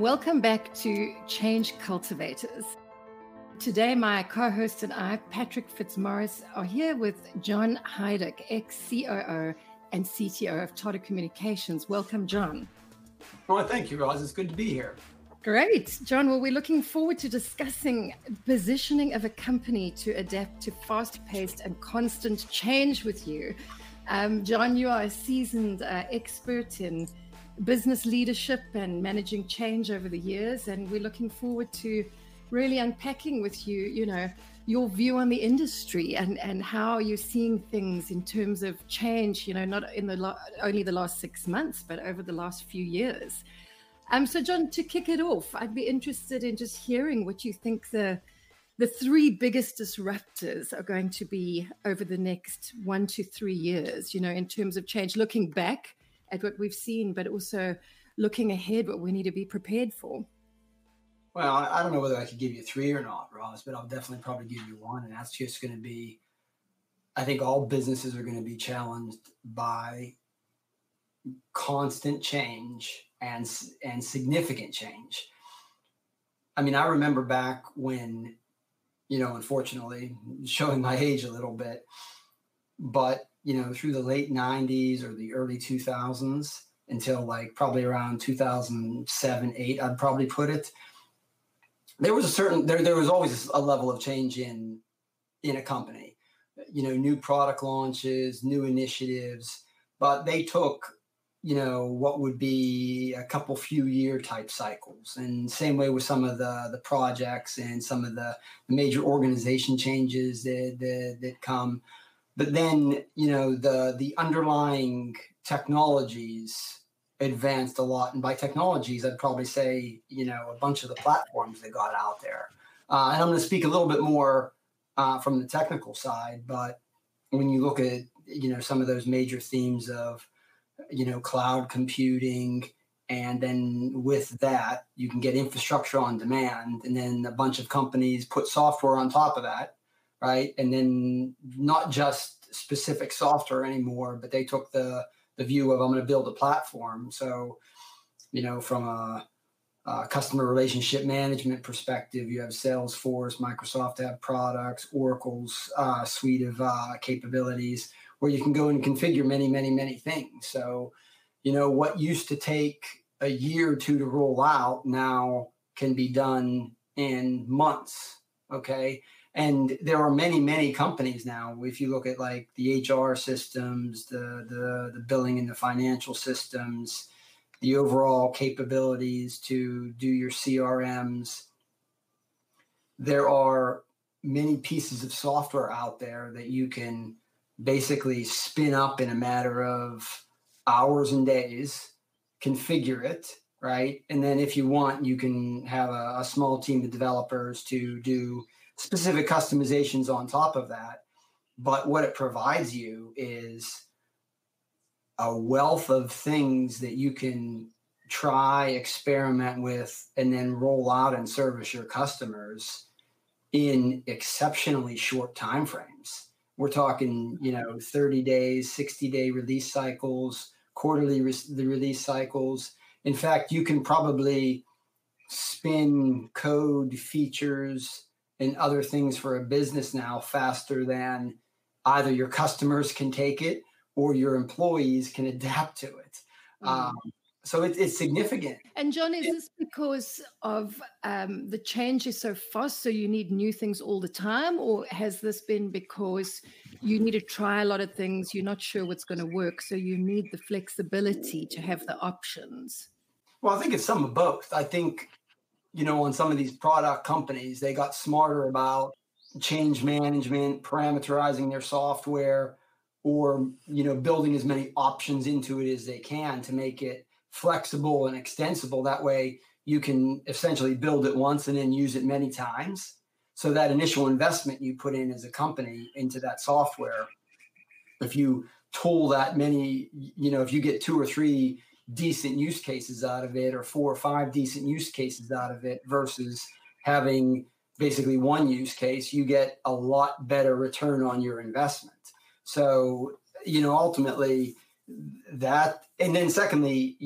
Welcome back to Change Cultivators. Today, my co-host and I, Patrick Fitzmaurice, are here with John Heidek, ex-COO and CTO of Tata Communications. Welcome, John. Well, thank you, Roz. It's good to be here. Great. John, well, we're looking forward to discussing positioning of a company to adapt to fast-paced and constant change with you. John, you are a seasoned expert in business leadership and managing change over the years, and we're looking forward to really unpacking with you, your view on the industry and how you're seeing things in terms of change, not in the only the last 6 months, but over the last few years. So John, to kick it off, I'd be interested in just hearing what you think the three biggest disruptors are going to be over the next 1 to 3 years, in terms of change, looking back at what we've seen, but also looking ahead, what we need to be prepared for. Well, I don't know whether I could give you three or not, Ross, but I'll definitely probably give you one. And that's just going to be, I think all businesses are going to be challenged by constant change and significant change. I mean, I remember back when, unfortunately, showing my age a little bit, but through the late 90s or the early 2000s until like probably around 2007, 8, I'd probably put it. There was a certain, there was always a level of change in a company, new product launches, new initiatives, but they took, what would be a couple few year type cycles. And same way with some of the projects and some of the major organization changes that come. But then, the underlying technologies advanced a lot. And by technologies, I'd probably say, a bunch of the platforms that got out there. And I'm going to speak a little bit more from the technical side. But when you look at, some of those major themes of, cloud computing, and then with that, you can get infrastructure on demand. And then a bunch of companies put software on top of that. Right. And then not just specific software anymore, but they took the view of I'm going to build a platform. So, from a customer relationship management perspective, you have Salesforce, Microsoft have products, Oracle's suite of capabilities where you can go and configure many, many, many things. So, what used to take a year or two to roll out now can be done in months. Okay. And there are many, many companies now. If you look at like the HR systems, the billing and the financial systems, the overall capabilities to do your CRMs, there are many pieces of software out there that you can basically spin up in a matter of hours and days, configure it, right? And then if you want, you can have a small team of developers to do specific customizations on top of that. But what it provides you is a wealth of things that you can try, experiment with, and then roll out and service your customers in exceptionally short timeframes. We're talking, 30 days, 60-day release cycles, quarterly release cycles. In fact, you can probably spin code features and other things for a business now faster than either your customers can take it or your employees can adapt to it. So it's significant. And John, is this because of the change is so fast, so you need new things all the time? Or has this been because you need to try a lot of things, you're not sure what's going to work, so you need the flexibility to have the options? Well, I think it's some of both. I think on some of these product companies, they got smarter about change management, parameterizing their software, or, building as many options into it as they can to make it flexible and extensible. That way you can essentially build it once and then use it many times. So that initial investment you put in as a company into that software, if you tool that many, if you get 2 or 3 decent use cases out of it, or 4 or 5 decent use cases out of it, versus having basically one use case, you get a lot better return on your investment. So, ultimately that, and then secondly,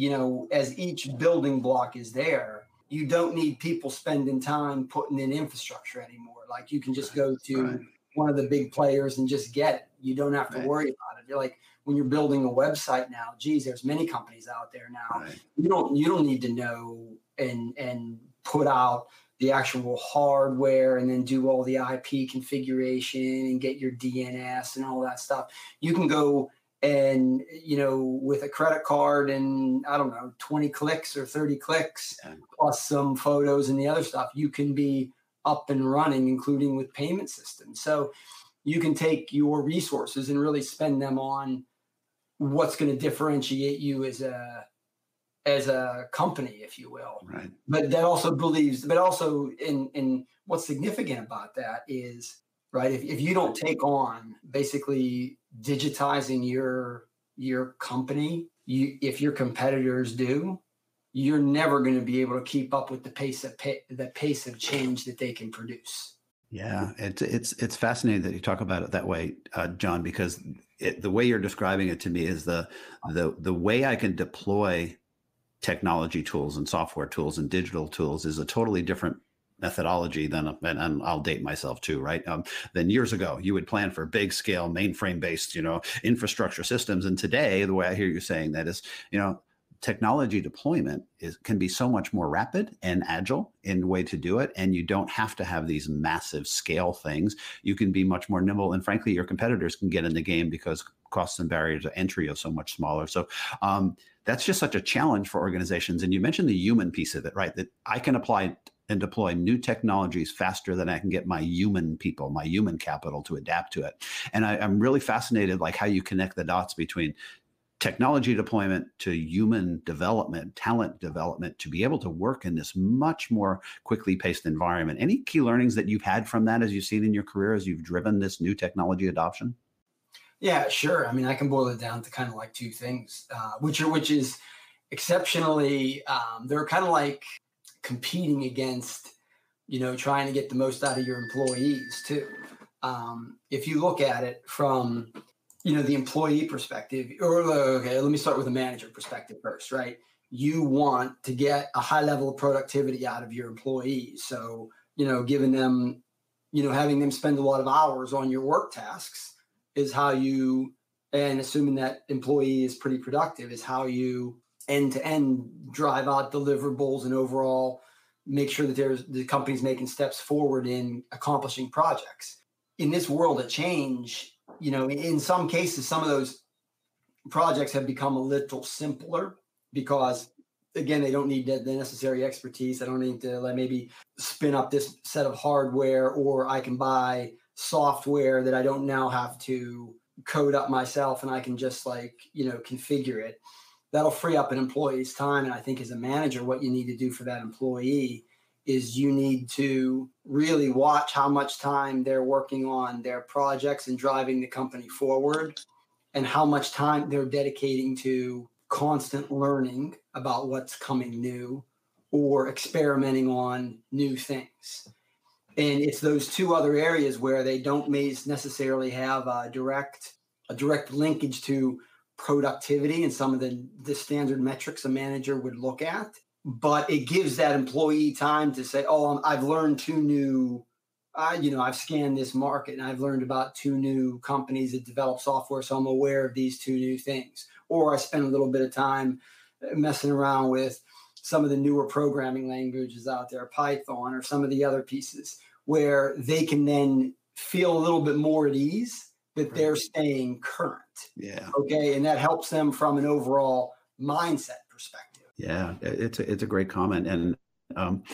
as each building block is there, you don't need people spending time putting in infrastructure anymore. Like you can just go to one of the big players and just get it. You don't have to worry about it. You're like, when you're building a website now, geez, there's many companies out there now. You don't need to know and put out the actual hardware and then do all the IP configuration and get your DNS and all that stuff. You can go and, you know, with a credit card and, I don't know, 20 clicks or 30 clicks plus some photos and the other stuff, you can be up and running, including with payment systems. So you can take your resources and really spend them on what's going to differentiate you as a company, if you will. Right. But that also in what's significant about that is, right, if you don't take on basically digitizing your company, if your competitors do, you're never going to be able to keep up with the pace of change that they can produce. Yeah, it's fascinating that you talk about it that way, John, because the way you're describing it to me is the way I can deploy technology tools and software tools and digital tools is a totally different methodology than, and I'll date myself too, right? Then years ago, you would plan for big scale mainframe based, infrastructure systems. And today, the way I hear you saying that is, technology deployment can be so much more rapid and agile in the way to do it. And you don't have to have these massive scale things. You can be much more nimble. And frankly, your competitors can get in the game because costs and barriers to entry are so much smaller. So that's just such a challenge for organizations. And you mentioned the human piece of it, right? That I can apply and deploy new technologies faster than I can get my human people, my human capital to adapt to it. And I'm really fascinated, like how you connect the dots between technology deployment to human development, talent development, to be able to work in this much more quickly paced environment. Any key learnings that you've had from that as you've seen in your career as you've driven this new technology adoption? Yeah, sure. I mean, I can boil it down to kind of like two things, which is exceptionally, they're kind of like competing against, trying to get the most out of your employees too. If you look at it from the employee perspective, let me start with the manager perspective first, right? You want to get a high level of productivity out of your employees. So, giving them, having them spend a lot of hours on your work tasks is how you, and assuming that employee is pretty productive, is how you end to end drive out deliverables and overall make sure that the company's making steps forward in accomplishing projects. In this world of change, in some cases, some of those projects have become a little simpler because, again, they don't need the necessary expertise. I don't need to maybe spin up this set of hardware, or I can buy software that I don't now have to code up myself, and I can just configure it. That'll free up an employee's time. And I think as a manager, what you need to do for that employee is you need to really watch how much time they're working on their projects and driving the company forward, and how much time they're dedicating to constant learning about what's coming new or experimenting on new things. And it's those two other areas where they don't necessarily have a direct linkage to productivity and some of the standard metrics a manager would look at. But it gives that employee time to say, oh, I've learned I've scanned this market and I've learned about two new companies that develop software. So I'm aware of these two new things. Or I spend a little bit of time messing around with some of the newer programming languages out there, Python or some of the other pieces, where they can then feel a little bit more at ease that they're staying current. Yeah. Okay. And that helps them from an overall mindset perspective. Yeah, it's a great comment. And,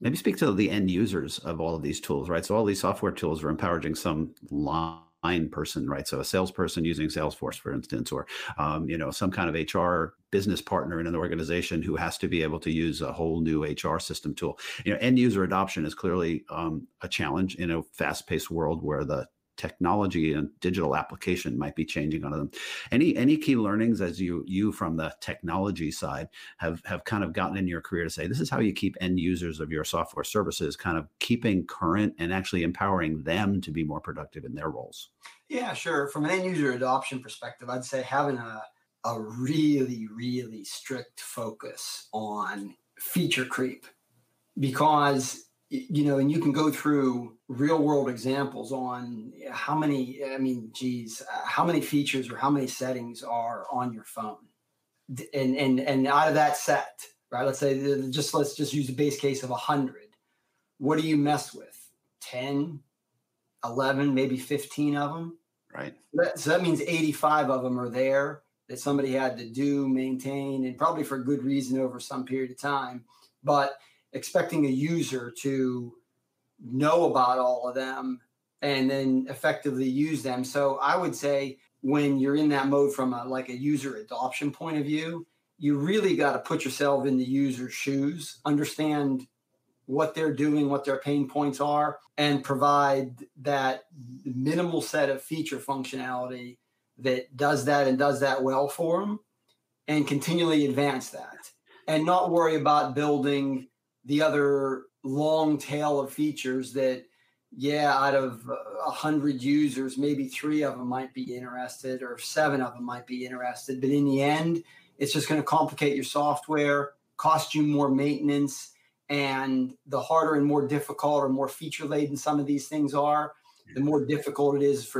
maybe speak to the end users of all of these tools, right? So all these software tools are empowering some line person, right? So a salesperson using Salesforce, for instance, or, some kind of HR business partner in an organization who has to be able to use a whole new HR system tool. End user adoption is clearly a challenge in a fast paced world where the technology and digital application might be changing under them. Any key learnings as you from the technology side have kind of gotten in your career to say, this is how you keep end users of your software services kind of keeping current and actually empowering them to be more productive in their roles? Yeah, sure. From an end user adoption perspective, I'd say having a really, really strict focus on feature creep, because, you know, and you can go through real world examples on how many, I mean, geez, how many features or how many settings are on your phone, and out of that set, right? Let's say let's just use a base case of 100. What do you mess with? 10, 11, maybe 15 of them. Right. So that means 85 of them are there that somebody had to do, maintain, and probably for good reason over some period of time. But expecting a user to know about all of them and then effectively use them. So I would say when you're in that mode from a user adoption point of view, you really got to put yourself in the user's shoes, understand what they're doing, what their pain points are, and provide that minimal set of feature functionality that does that and does that well for them, and continually advance that and not worry about building the other long tail of features that, yeah, out of 100 users, maybe 3 of them might be interested or 7 of them might be interested. But in the end, it's just going to complicate your software, cost you more maintenance. And the harder and more difficult or more feature-laden some of these things are, the more difficult it is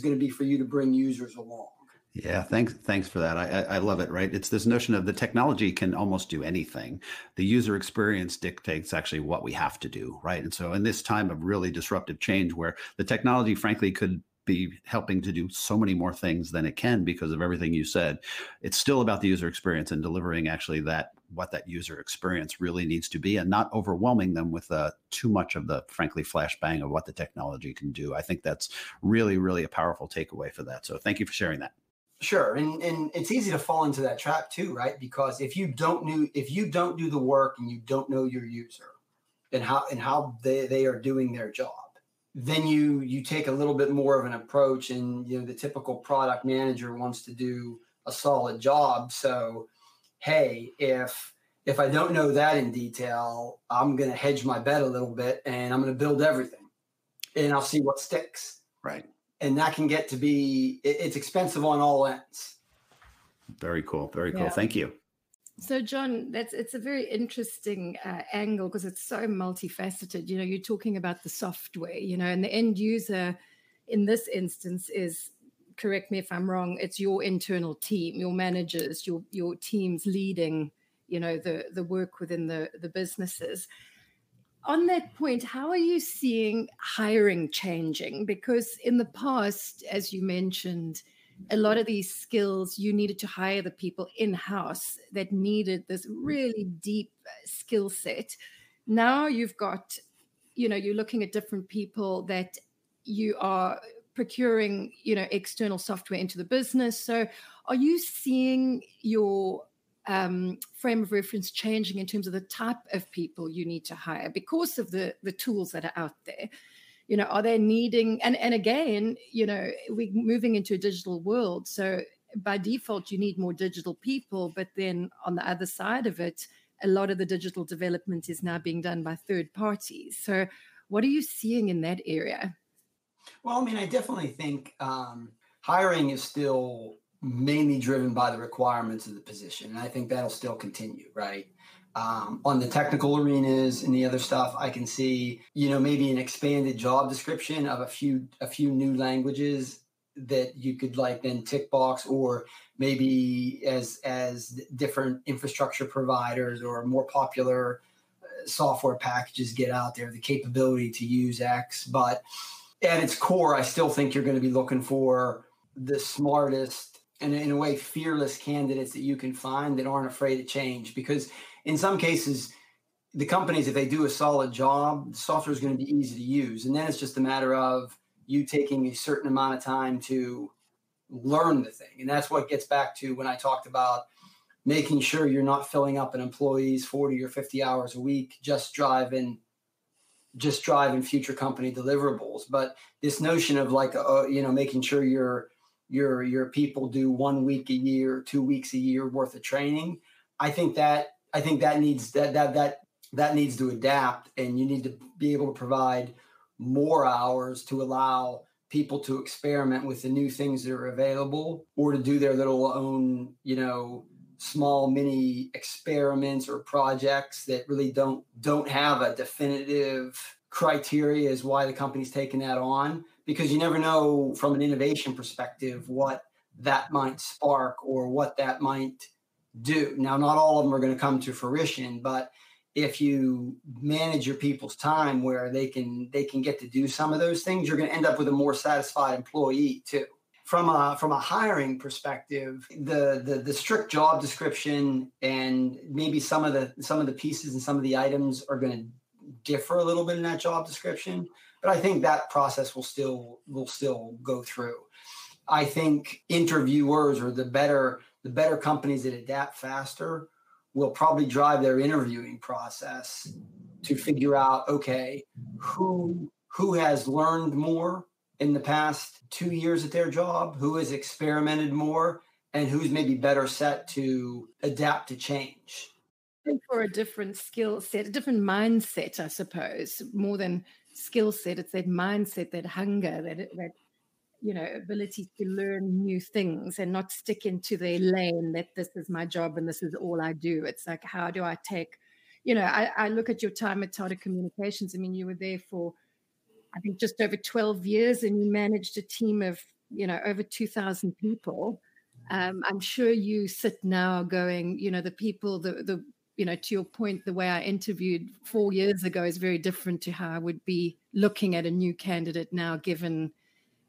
going to be for you to bring users along. Yeah, thanks for that. I love it, right? It's this notion of the technology can almost do anything. The user experience dictates actually what we have to do, right? And so in this time of really disruptive change where the technology, frankly, could be helping to do so many more things than it can because of everything you said, it's still about the user experience and delivering actually that what that user experience really needs to be and not overwhelming them with too much of the, frankly, flashbang of what the technology can do. I think that's really, really a powerful takeaway for that. So thank you for sharing that. Sure. And it's easy to fall into that trap too, right? Because if you don't do the work and you don't know your user and how they are doing their job, then you take a little bit more of an approach, and you know the typical product manager wants to do a solid job. So, hey, if I don't know that in detail, I'm going to hedge my bet a little bit, and I'm going to build everything, and I'll see what sticks. Right. And that can get to be it's expensive on all ends. Very cool. Very cool. Yeah. Thank you. So, John, it's a very interesting angle because it's so multifaceted. You know, you're talking about the software, you know, and the end user in this instance is, correct me if I'm wrong, it's your internal team, your managers, your teams leading, you know, the work within the businesses. On that point, how are you seeing hiring changing? Because in the past, as you mentioned, a lot of these skills, you needed to hire the people in-house that needed this really deep skill set. Now you've got, you know, you're looking at different people that you are procuring, you know, external software into the business. So are you seeing your frame of reference changing in terms of the type of people you need to hire because of the tools that are out there? You know, are they needing, and again, you know, we're moving into a digital world. So by default, you need more digital people. But then on the other side of it, a lot of the digital development is now being done by third parties. So what are you seeing in that area? Well, I mean, I definitely think hiring is still mainly driven by the requirements of the position. And I think that'll still continue, right? On the technical arenas and the other stuff, I can see, you know, maybe an expanded job description of a few new languages that you could like then tick box, or maybe as different infrastructure providers or more popular software packages get out there, the capability to use X. But at its core, I still think you're going to be looking for the smartest and, in a way, fearless candidates that you can find that aren't afraid of change, because in some cases, the companies, if they do a solid job, the software is going to be easy to use. And then it's just a matter of you taking a certain amount of time to learn the thing. And that's what gets back to when I talked about making sure you're not filling up an employee's 40 or 50 hours a week, just driving future company deliverables. But this notion of like, you know, making sure your people do 1 week a year, 2 weeks a year worth of training, I think that needs to adapt, and you need to be able to provide more hours to allow people to experiment with the new things that are available, or to do their little own, you know, small mini experiments or projects that really don't have a definitive criteria as why the company's taking that on, because you never know from an innovation perspective what that might spark or what that might do. Now, not all of them are going to come to fruition, but if you manage your people's time where they can get to do some of those things, you're going to end up with a more satisfied employee too. From a hiring perspective, the strict job description and maybe some of the pieces and some of the items are going to differ a little bit in that job description, but I think that process will still go through. I think interviewers or the better companies that adapt faster will probably drive their interviewing process to figure out, okay, who has learned more in the past 2 years at their job, who has experimented more, and who's maybe better set to adapt to change. And for a different skill set, a different mindset, I suppose, more than skill set, it's that mindset, that hunger, that you know, ability to learn new things and not stick into their lane that this is my job and this is all I do. It's like, how do I take, you know, I look at your time at Tata Communications. I mean, you were there for, I think, just over 12 years and you managed a team of, you know, over 2,000 people. I'm sure you sit now going, you know, the people, the you know, to your point, the way I interviewed 4 years ago is very different to how I would be looking at a new candidate now, given,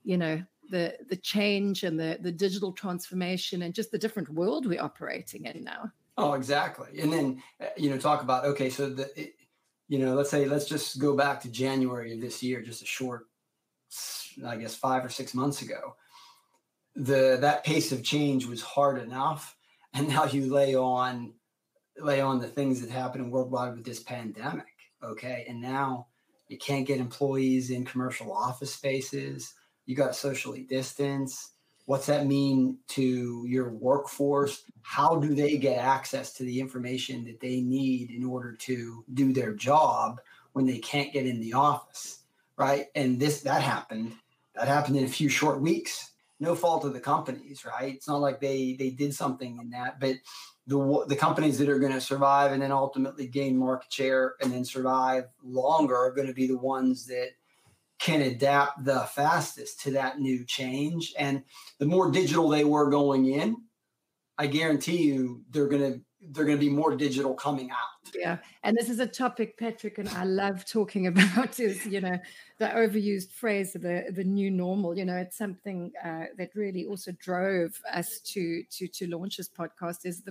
you know, the change and the digital transformation and just the different world we're operating in now. Oh, exactly. And then, you know, talk about, okay, so you know, let's just go back to January of this year, just a short, I guess, 5 or 6 months ago. That pace of change was hard enough. And now you lay on the things that happened worldwide with this pandemic. Okay. And now you can't get employees in commercial office spaces. You got to socially distance. What's that mean to your workforce? How do they get access to the information that they need in order to do their job when they can't get in the office, right? And that happened. That happened in a few short weeks. No fault of the companies, right? It's not like they did something in that, but the companies that are going to survive and then ultimately gain market share and then survive longer are going to be the ones that can adapt the fastest to that new change. And the more digital they were going in, I guarantee you they're going to be more digital coming out. Yeah. And this is a topic Patrick and I love talking about is, you know, the overused phrase of the new normal. You know, it's something that really also drove us to launch this podcast is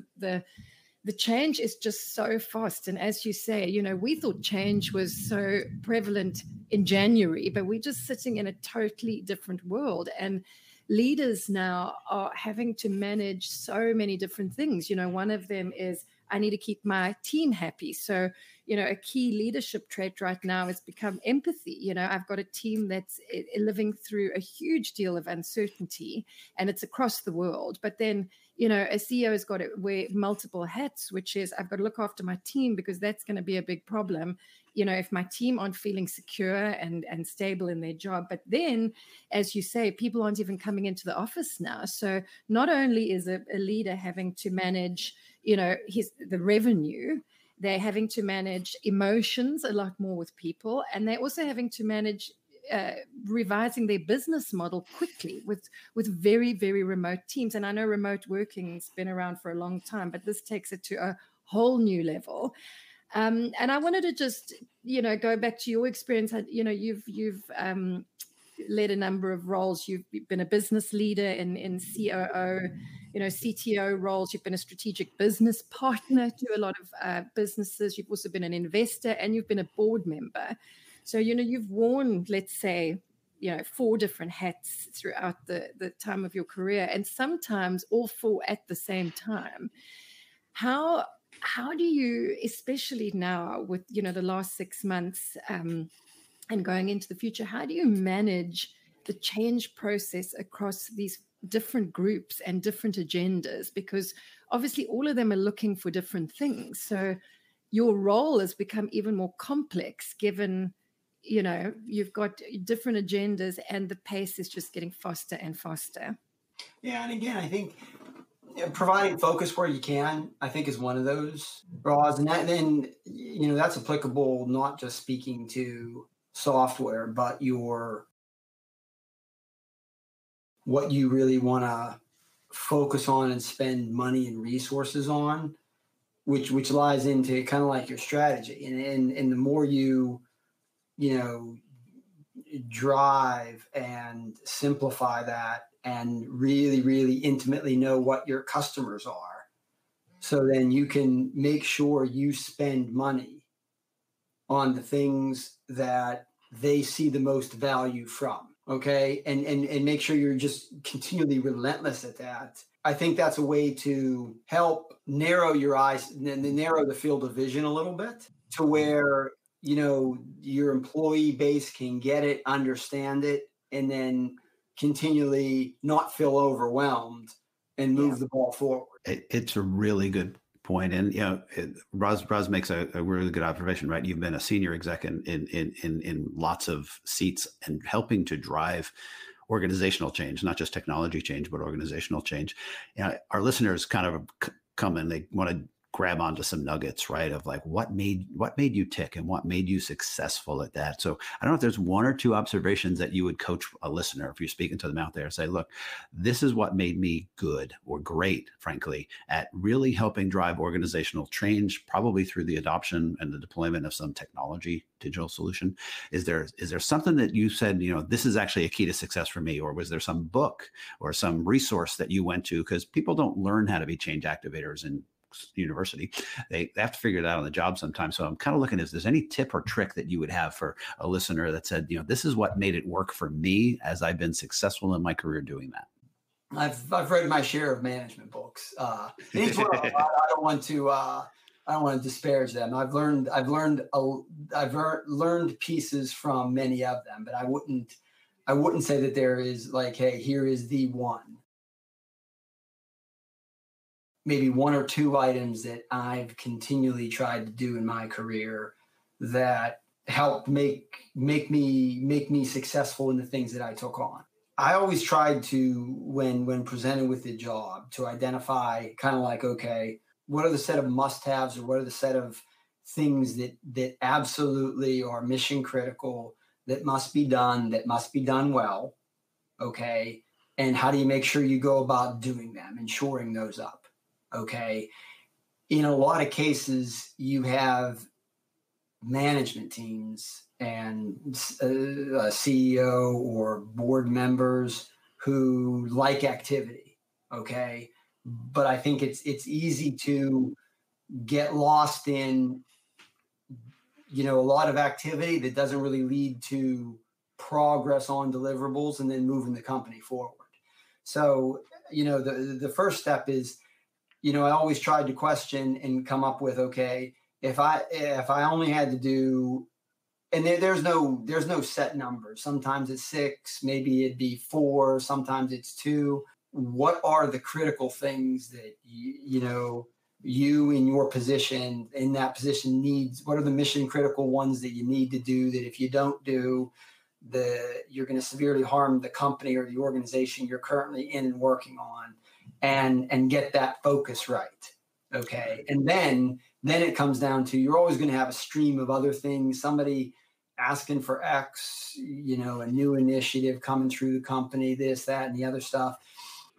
the change is just so fast. And as you say, you know, we thought change was so prevalent in January, but we're just sitting in a totally different world. And leaders now are having to manage so many different things. You know, one of them is I need to keep my team happy. So, you know, a key leadership trait right now has become empathy. You know, I've got a team that's living through a huge deal of uncertainty and it's across the world. But then, you know, a CEO has got to wear multiple hats, which is I've got to look after my team because that's going to be a big problem. You know, if my team aren't feeling secure and stable in their job, but then, as you say, people aren't even coming into the office now. So not only is a leader having to manage, you know, the revenue, they're having to manage emotions a lot more with people, and they're also having to manage revising their business model quickly with very, very remote teams. And I know remote working's been around for a long time, but this takes it to a whole new level. And I wanted to just, you know, go back to your experience. You know, you've led a number of roles. You've been a business leader in COO, you know, CTO roles. You've been a strategic business partner to a lot of businesses. You've also been an investor and you've been a board member. So, you know, you've worn, let's say, you know, 4 different hats throughout the time of your career, and sometimes all 4 at the same time. How do you, especially now with, you know, the last 6 months and going into the future, how do you manage the change process across these different groups and different agendas? Because obviously all of them are looking for different things. So your role has become even more complex given, you know, you've got different agendas and the pace is just getting faster and faster. Yeah. And again, I think Providing focus where you can, I think, is one of those draws. And then, you know, that's applicable not just speaking to software, but your what you really want to focus on and spend money and resources on, which lies into kind of like your strategy. And the more you know, drive and simplify that, and really, really intimately know what your customers are. So then you can make sure you spend money on the things that they see the most value from, okay? And make sure you're just continually relentless at that. I think that's a way to help narrow your eyes, narrow the field of vision a little bit to where, you know, your employee base can get it, understand it, and then continually not feel overwhelmed and move the ball forward. It's a really good point. And, you know, Roz makes a really good observation, right? You've been a senior exec in lots of seats and helping to drive organizational change, not just technology change, but organizational change. You know, our listeners kind of come and they want to grab onto some nuggets, right? Of like, what made you tick and what made you successful at that? So I don't know if there's one or two observations that you would coach a listener, if you're speaking to them out there, and say, look, this is what made me good or great, frankly, at really helping drive organizational change, probably through the adoption and the deployment of some technology, digital solution. Is there something that you said, you know, this is actually a key to success for me? Or was there some book or some resource that you went to? Because people don't learn how to be change activators and university. They have to figure it out on the job sometimes. So I'm kind of looking, is there's any tip or trick that you would have for a listener that said, you know, this is what made it work for me as I've been successful in my career doing that? I've read my share of management books. I don't want to disparage them. I've learned pieces from many of them, but I wouldn't say that there is like, hey, here is the one. Maybe one or two items that I've continually tried to do in my career that helped make me successful in the things that I took on. I always tried to, when presented with the job, to identify kind of like, okay, what are the set of must-haves, or what are the set of things that absolutely are mission critical, that must be done well, okay? And how do you make sure you go about doing them and shoring those up? Okay, in a lot of cases, you have management teams and a CEO or board members who like activity. Okay, but I think it's easy to get lost in, you know, a lot of activity that doesn't really lead to progress on deliverables and then moving the company forward. So, you know, the first step is, you know, I always tried to question and come up with, okay, if I only had to do, and there's no set number. Sometimes it's 6, maybe it'd be 4, sometimes it's 2. What are the critical things that you know, you in your position, in that position needs? What are the mission critical ones that you need to do that if you don't do, you're going to severely harm the company or the organization you're currently in and working on? And get that focus right, okay? And then it comes down to, you're always going to have a stream of other things, somebody asking for X, you know, a new initiative coming through the company, this, that, and the other stuff.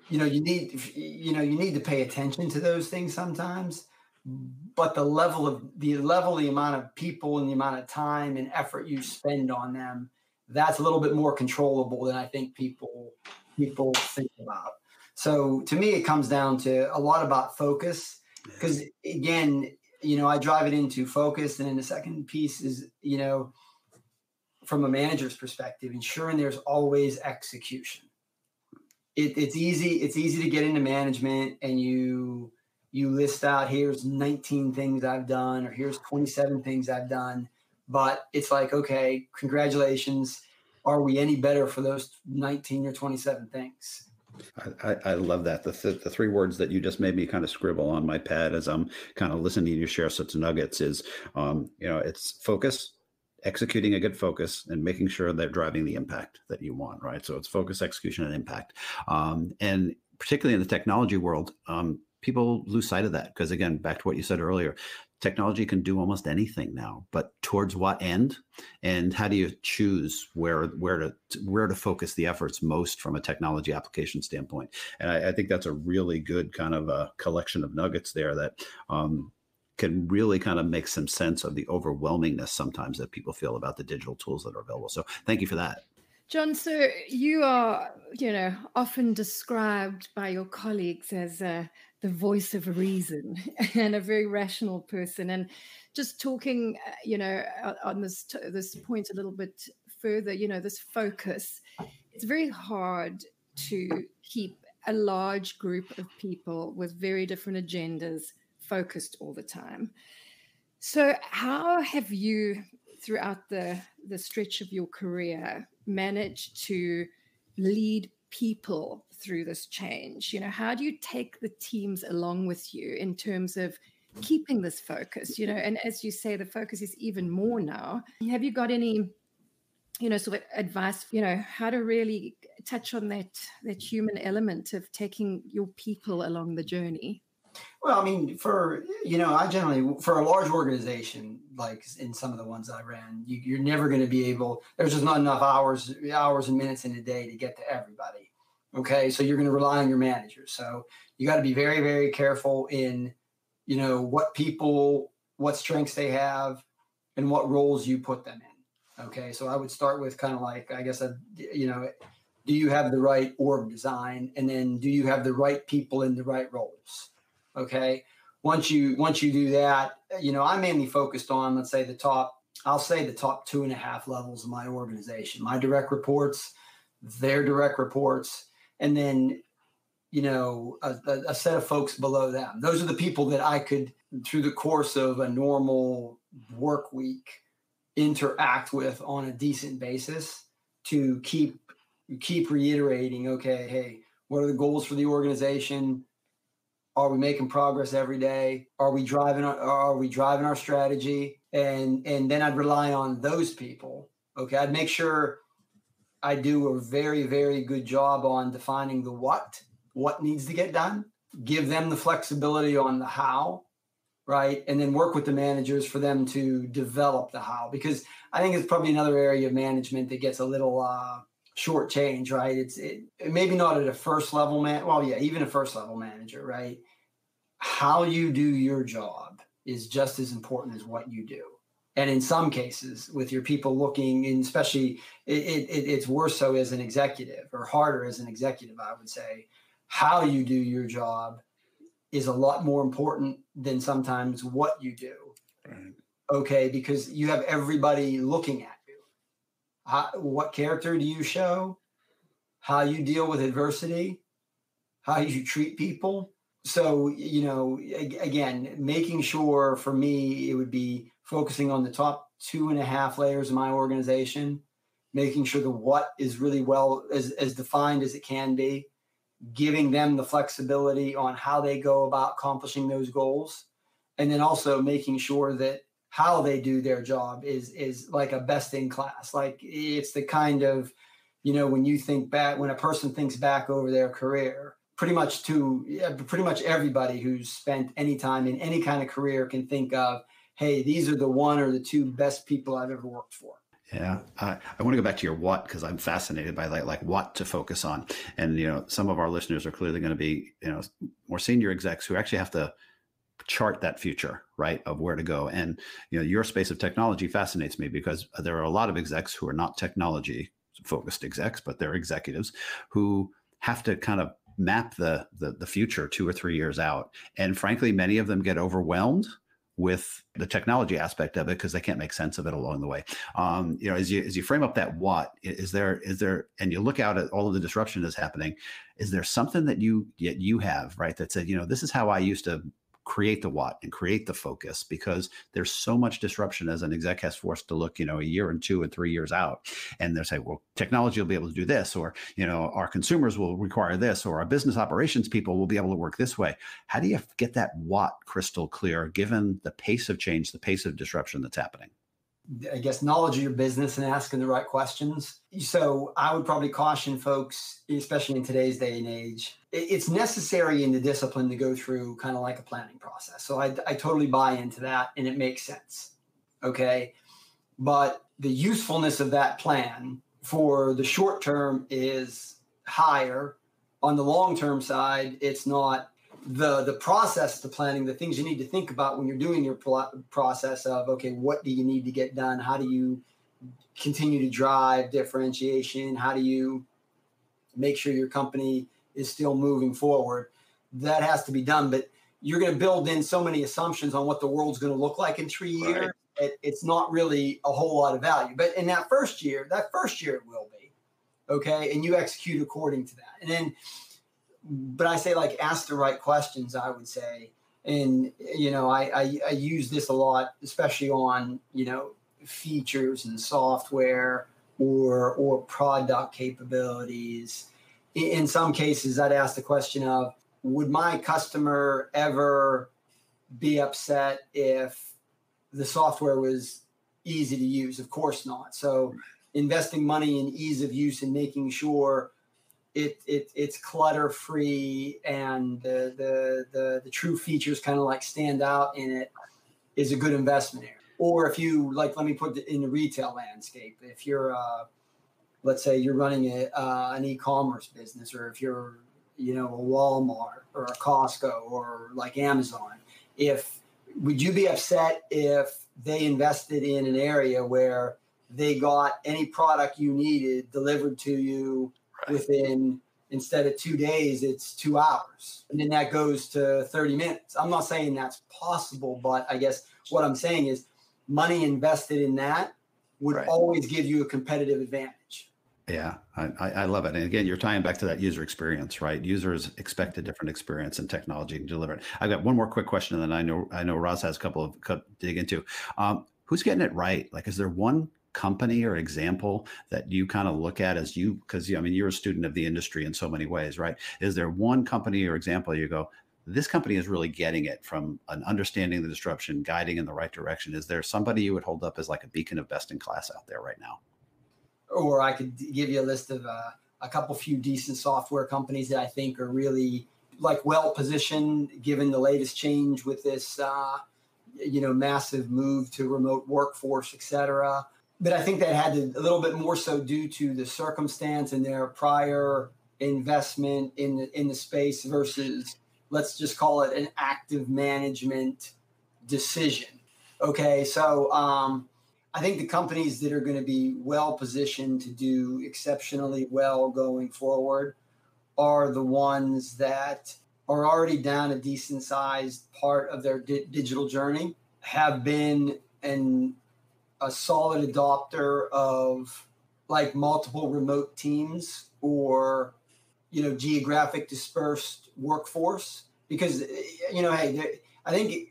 You know, you need to pay attention to those things sometimes, but the amount of people and the amount of time and effort you spend on them, that's a little bit more controllable than I think people think about. So to me, it comes down to a lot about focus, because again, you know, I drive it into focus. And then the second piece is, you know, from a manager's perspective, ensuring there's always execution. It's easy to get into management and you list out, here's 19 things I've done, or here's 27 things I've done, but it's like, okay, congratulations. Are we any better for those 19 or 27 things? I love that. The three words that you just made me kind of scribble on my pad as I'm kind of listening to you share such nuggets is, you know, it's focus, executing a good focus, and making sure they're driving the impact that you want, right? So it's focus, execution, and impact. And particularly in the technology world, people lose sight of that because, again, back to what you said earlier, technology can do almost anything now, but towards what end? And how do you choose where to focus the efforts most from a technology application standpoint? And I think that's a really good kind of a collection of nuggets there that can really kind of make some sense of the overwhelmingness sometimes that people feel about the digital tools that are available. So thank you for that. John, so you are, often described by your colleagues as the voice of reason and a very rational person. And just talking, on this point a little bit further, this focus, it's very hard to keep a large group of people with very different agendas focused all the time. So how have you, throughout the stretch of your career, managed to lead people through this change? How do you take the teams along with you in terms of keeping this focus? And as you say, the focus is even more now. Have you got any, sort of advice, how to really touch on that human element of taking your people along the journey? Well, I mean, for a large organization, like in some of the ones I ran, you're never going to be able, there's just not enough hours and minutes in a day to get to everybody. Okay. So you're going to rely on your manager. So you got to be very, very careful in, what strengths they have and what roles you put them in. Okay. So I would start with kind of like, I guess, do you have the right org design? And then do you have the right people in the right roles? Okay. Once you do that, I'm mainly focused on, let's say the top 2.5 levels of my organization, my direct reports, their direct reports, and then, a set of folks below them. Those are the people that I could, through the course of a normal work week, interact with on a decent basis to keep reiterating, okay, hey, what are the goals for the organization? Are we making progress every day? Are we driving our strategy? And then I'd rely on those people. Okay. I'd make sure I do a very, very good job on defining the what needs to get done, give them the flexibility on the how, right? And then work with the managers for them to develop the how, because I think it's probably another area of management that gets a little, shortchange, right? It's maybe not at a first level even a first level manager, right? How you do your job is just as important as what you do, and in some cases, with your people looking, and especially it's worse so as an executive, or harder as an executive, I would say, how you do your job is a lot more important than sometimes what you do. Right. Okay, because you have everybody looking at. What character do you show? How you deal with adversity? How you treat people? So, again, making sure for me, it would be focusing on the top 2.5 layers of my organization, making sure the what is really well as defined as it can be, giving them the flexibility on how they go about accomplishing those goals, and then also making sure that how they do their job is like a best in class. Like it's the kind of, when you think back, when a person thinks back over their career, pretty much everybody who's spent any time in any kind of career can think of, hey, these are the one or the two best people I've ever worked for. Yeah. I want to go back to your what, because I'm fascinated by that, like what to focus on. And, some of our listeners are clearly going to be, more senior execs who actually have to chart that future, right, of where to go. And, your space of technology fascinates me because there are a lot of execs who are not technology focused execs, but they're executives who have to kind of map the future 2 or 3 years out. And frankly, many of them get overwhelmed with the technology aspect of it because they can't make sense of it along the way. As you frame up that what, is there, and you look out at all of the disruption that's happening, is there something that you have, right, that said, this is how I used to create the what and create the focus, because there's so much disruption as an exec has forced to look, a year and 2 and 3 years out. And they're saying, well, technology will be able to do this, or, our consumers will require this, or our business operations people will be able to work this way. How do you get that what crystal clear, given the pace of change, the pace of disruption that's happening? I guess, knowledge of your business and asking the right questions. So I would probably caution folks, especially in today's day and age, it's necessary in the discipline to go through kind of like a planning process. So I totally buy into that and it makes sense. Okay. But the usefulness of that plan for the short term is higher. On the long-term side, it's not. The process, the planning, the things you need to think about when you're doing your process of, okay, what do you need to get done? How do you continue to drive differentiation? How do you make sure your company is still moving forward? That has to be done, but you're going to build in so many assumptions on what the world's going to look like in 3 years. Right. It's not really a whole lot of value, but in that first year it will be. Okay. And you execute according to that. But I say, like, ask the right questions, I would say. And, you know, I use this a lot, especially on, you know, features and software or product capabilities. In some cases, I'd ask the question of, would my customer ever be upset if the software was easy to use? Of course not. So investing money in ease of use and making sure it's clutter free and the true features kind of like stand out in it is a good investment area. Or if you like, let me put it in the retail landscape. If you're, let's say you're running an e-commerce business, or if you're, you know, a Walmart or a Costco or like Amazon, would you be upset if they invested in an area where they got any product you needed delivered to you instead of 2 days, it's 2 hours. And then that goes to 30 minutes. I'm not saying that's possible, but I guess what I'm saying is money invested in that would always give you a competitive advantage. Yeah, I love it. And again, you're tying back to that user experience, right? Users expect a different experience and technology can deliver it. I've got one more quick question, and then I know Ross has a couple of to dig into. Who's getting it right? Like, is there one company or example that you kind of look at as you, because, I mean, you're a student of the industry in so many ways, right? Is there one company or example you go, this company is really getting it from an understanding the disruption, guiding in the right direction? Is there somebody you would hold up as like a beacon of best in class out there right now? Or I could give you a list of a couple few decent software companies that I think are really like well-positioned given the latest change with this, you know, massive move to remote workforce, et cetera. But I think that had a little bit more so due to the circumstance and their prior investment in the space versus, let's just call it, an active management decision. Okay, so I think the companies that are going to be well positioned to do exceptionally well going forward are the ones that are already down a decent sized part of their digital journey, have been a solid adopter of like multiple remote teams or, you know, geographic dispersed workforce, because, you know, hey, I think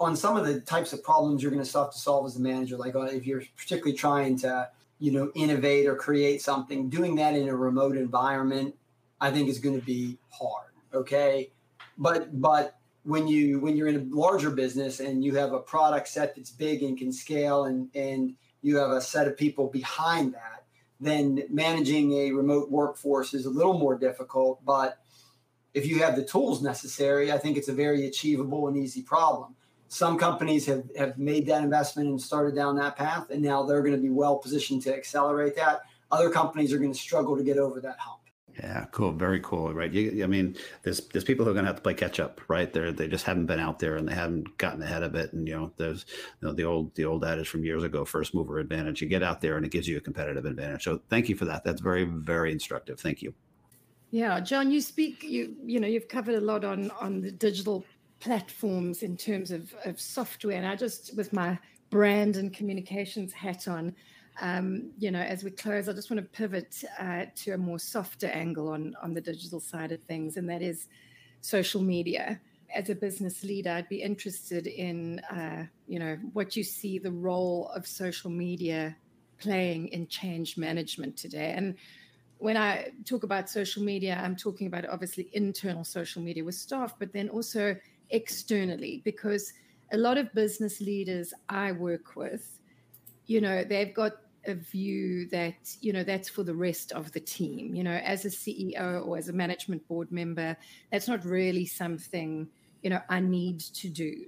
on some of the types of problems you're going to have to solve as a manager, like if you're particularly trying to, you know, innovate or create something, doing that in a remote environment, I think is going to be hard. Okay. But when you're in a larger business and you have a product set that's big and can scale and you have a set of people behind that, then managing a remote workforce is a little more difficult. But if you have the tools necessary, I think it's a very achievable and easy problem. Some companies have made that investment and started down that path, and now they're going to be well positioned to accelerate that. Other companies are going to struggle to get over that hump. Yeah, cool. Very cool, right? I mean, there's people who are going to have to play catch up, right? They just haven't been out there and they haven't gotten ahead of it. And, you know, there's, you know, the old adage from years ago, first mover advantage. You get out there and it gives you a competitive advantage. So thank you for that. That's very, very instructive. Thank you. Yeah, John, you've covered a lot on the digital platforms in terms of software. And I just, with my brand and communications hat on, you know, as we close, I just want to pivot to a more softer angle on the digital side of things, and that is social media. As a business leader, I'd be interested in, you know, what you see the role of social media playing in change management today. And when I talk about social media, I'm talking about obviously internal social media with staff, but then also externally, because a lot of business leaders I work with you know, they've got a view that, you know, that's for the rest of the team. You know, as a CEO or as a management board member, that's not really something, you know, I need to do.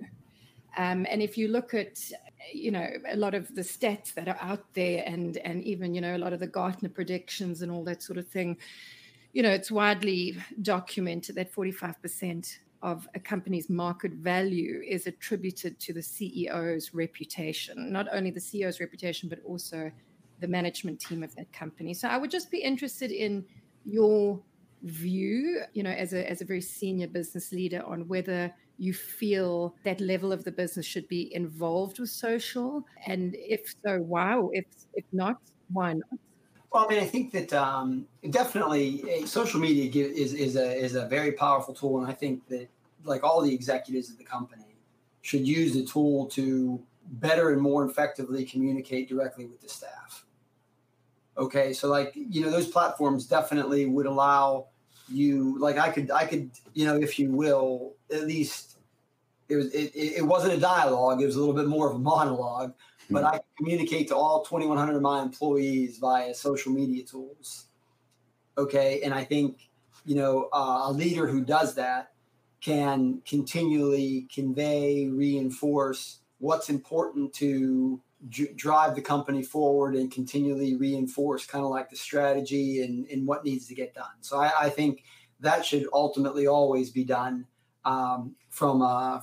And if you look at, you know, a lot of the stats that are out there and even, you know, a lot of the Gartner predictions and all that sort of thing, you know, it's widely documented that 45% of a company's market value is attributed to the CEO's reputation, not only the CEO's reputation, but also the management team of that company. So I would just be interested in your view, you know, as a very senior business leader, on whether you feel that level of the business should be involved with social, and if so, why? Or if not, why not? Well, I mean, I think that definitely social media is a very powerful tool, and I think that, like, all the executives of the company should use the tool to better and more effectively communicate directly with the staff. Okay, so, like, you know, those platforms definitely would allow you, like, I could, you know, if you will, at least it wasn't a dialogue; it was a little bit more of a monologue. But I communicate to all 2,100 of my employees via social media tools. Okay. And I think, you know, a leader who does that can continually convey, reinforce what's important to drive the company forward, and continually reinforce kind of like the strategy and what needs to get done. So I think that should ultimately always be done from a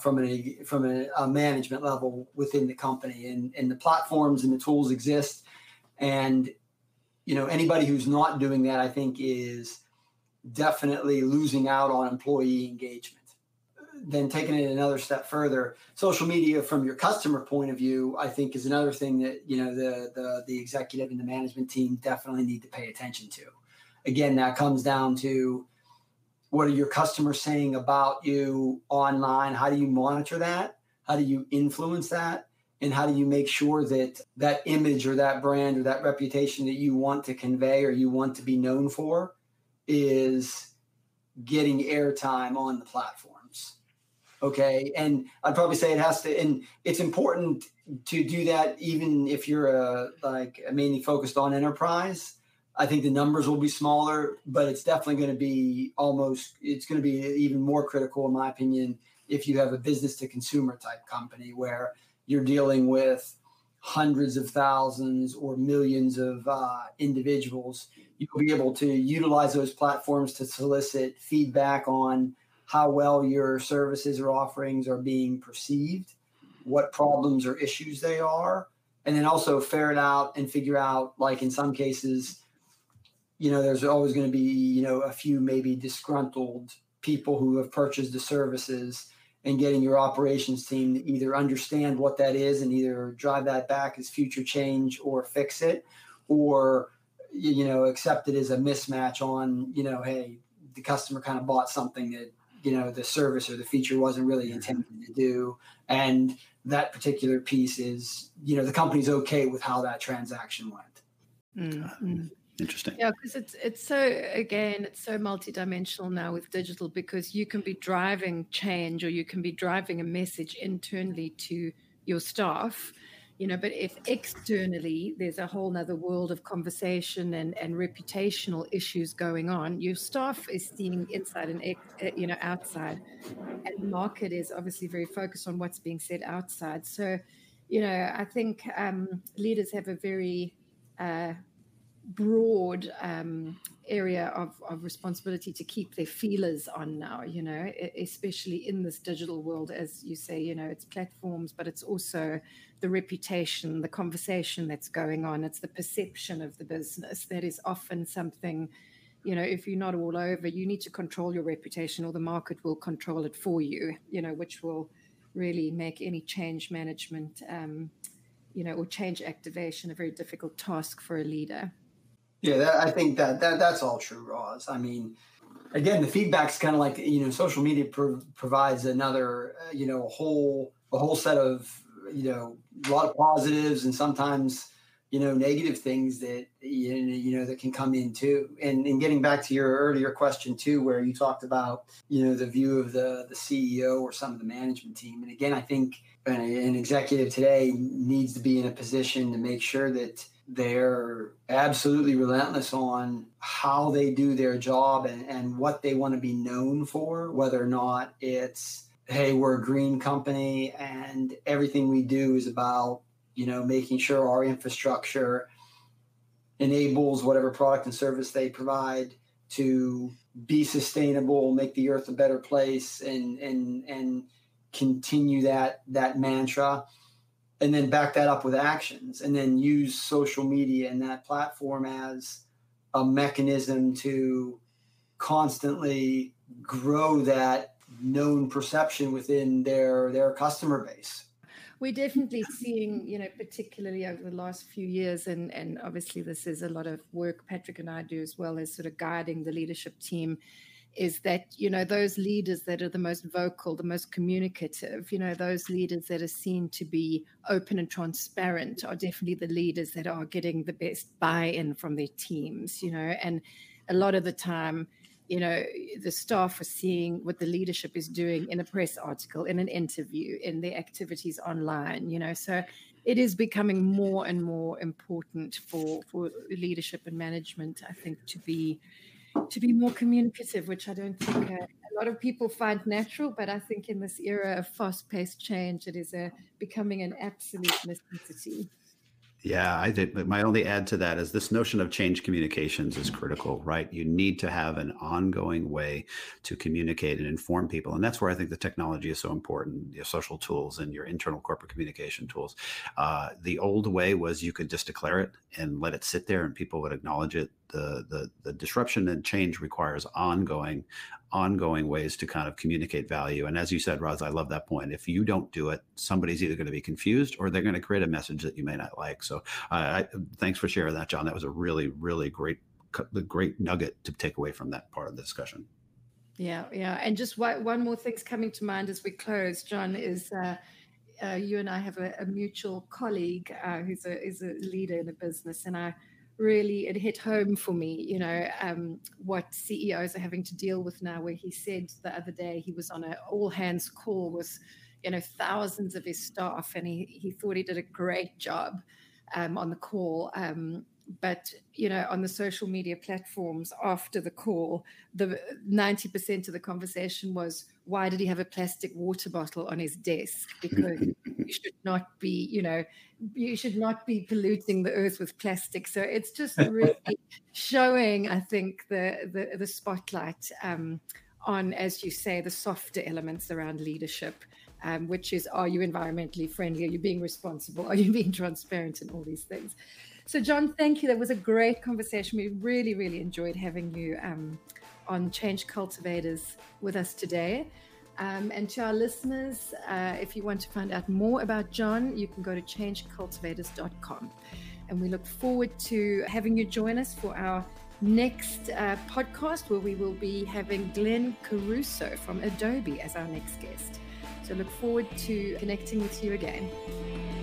management level within the company, and the platforms and the tools exist. And, you know, anybody who's not doing that, I think, is definitely losing out on employee engagement. Then taking it another step further, social media from your customer point of view, I think, is another thing that, you know, the executive and the management team definitely need to pay attention to. Again, that comes down to, what are your customers saying about you online? How do you monitor that? How do you influence that? And how do you make sure that that image or that brand or that reputation that you want to convey or you want to be known for is getting airtime on the platforms? Okay. And I'd probably say it has to, and it's important to do that even if you're mainly focused on enterprise. I think the numbers will be smaller, but it's definitely going to be even more critical, in my opinion, if you have a business to consumer type company where you're dealing with hundreds of thousands or millions of individuals. You'll be able to utilize those platforms to solicit feedback on how well your services or offerings are being perceived, what problems or issues they are, and then also ferret out and figure out, like, in some cases, you know, there's always going to be, you know, a few maybe disgruntled people who have purchased the services, and getting your operations team to either understand what that is and either drive that back as future change or fix it, or, you know, accept it as a mismatch on, you know, hey, the customer kind of bought something that, you know, the service or the feature wasn't really intended to do. And that particular piece is, you know, the company's okay with how that transaction went. Mm-hmm. Interesting. Yeah, because it's so, again, it's so multidimensional now with digital, because you can be driving change or you can be driving a message internally to your staff, you know, but if externally there's a whole nother world of conversation and reputational issues going on, your staff is seeing inside and, you know, outside, and the market is obviously very focused on what's being said outside. So, you know, I think leaders have a very broad area of responsibility to keep their feelers on now, you know, especially in this digital world, as you say, you know, it's platforms, but it's also the reputation, the conversation that's going on. It's the perception of the business that is often something, you know, if you're not all over, you need to control your reputation or the market will control it for you, you know, which will really make any change management, you know, or change activation a very difficult task for a leader. Yeah, I think that's all true, Roz. I mean, again, the feedback's kind of like, you know, social media provides another, you know, a whole set of, you know, a lot of positives and sometimes, you know, negative things that, you know, that can come in too. And getting back to your earlier question too, where you talked about, you know, the view of the CEO or some of the management team. And again, I think an executive today needs to be in a position to make sure that they're absolutely relentless on how they do their job and what they want to be known for, whether or not it's, hey, we're a green company and everything we do is about, you know, making sure our infrastructure enables whatever product and service they provide to be sustainable, make the earth a better place, and continue that mantra, and then back that up with actions, and then use social media and that platform as a mechanism to constantly grow that known perception within their customer base. We're definitely seeing, you know, particularly over the last few years, and obviously this is a lot of work Patrick and I do as well as sort of guiding the leadership team, is that, you know, those leaders that are the most vocal, the most communicative, you know, those leaders that are seen to be open and transparent are definitely the leaders that are getting the best buy-in from their teams, you know, and a lot of the time, you know, the staff are seeing what the leadership is doing in a press article, in an interview, in their activities online, you know. So it is becoming more and more important for leadership and management, I think, to be more communicative, which I don't think a lot of people find natural. But I think in this era of fast-paced change, it is becoming an absolute necessity. Yeah, I think my only add to that is this notion of change communications is critical, right? You need to have an ongoing way to communicate and inform people. And that's where I think the technology is so important, your social tools and your internal corporate communication tools. The old way was you could just declare it and let it sit there and people would acknowledge it. The disruption and change requires ongoing ways to kind of communicate value. And as you said, Roz, I love that point. If you don't do it, somebody's either going to be confused or they're going to create a message that you may not like. So thanks for sharing that, John. That was a really, really great nugget to take away from that part of the discussion. Yeah. And just one more thing's coming to mind as we close, John, is you and I have a mutual colleague who's a leader in a business, and it hit home for me, you know, what CEOs are having to deal with now, where he said the other day he was on an all-hands call with, you know, thousands of his staff, and he thought he did a great job on the call. But, you know, on the social media platforms after the call, the 90% of the conversation was, why did he have a plastic water bottle on his desk? Because you should not be polluting the earth with plastic. So it's just really showing, I think, the spotlight on, as you say, the softer elements around leadership, which is, are you environmentally friendly? Are you being responsible? Are you being transparent? And all these things. So, John, thank you. That was a great conversation. We really, really enjoyed having you on Change Cultivators with us today. And to our listeners, if you want to find out more about John, you can go to changecultivators.com. And we look forward to having you join us for our next podcast, where we will be having Glenn Caruso from Adobe as our next guest. So look forward to connecting with you again.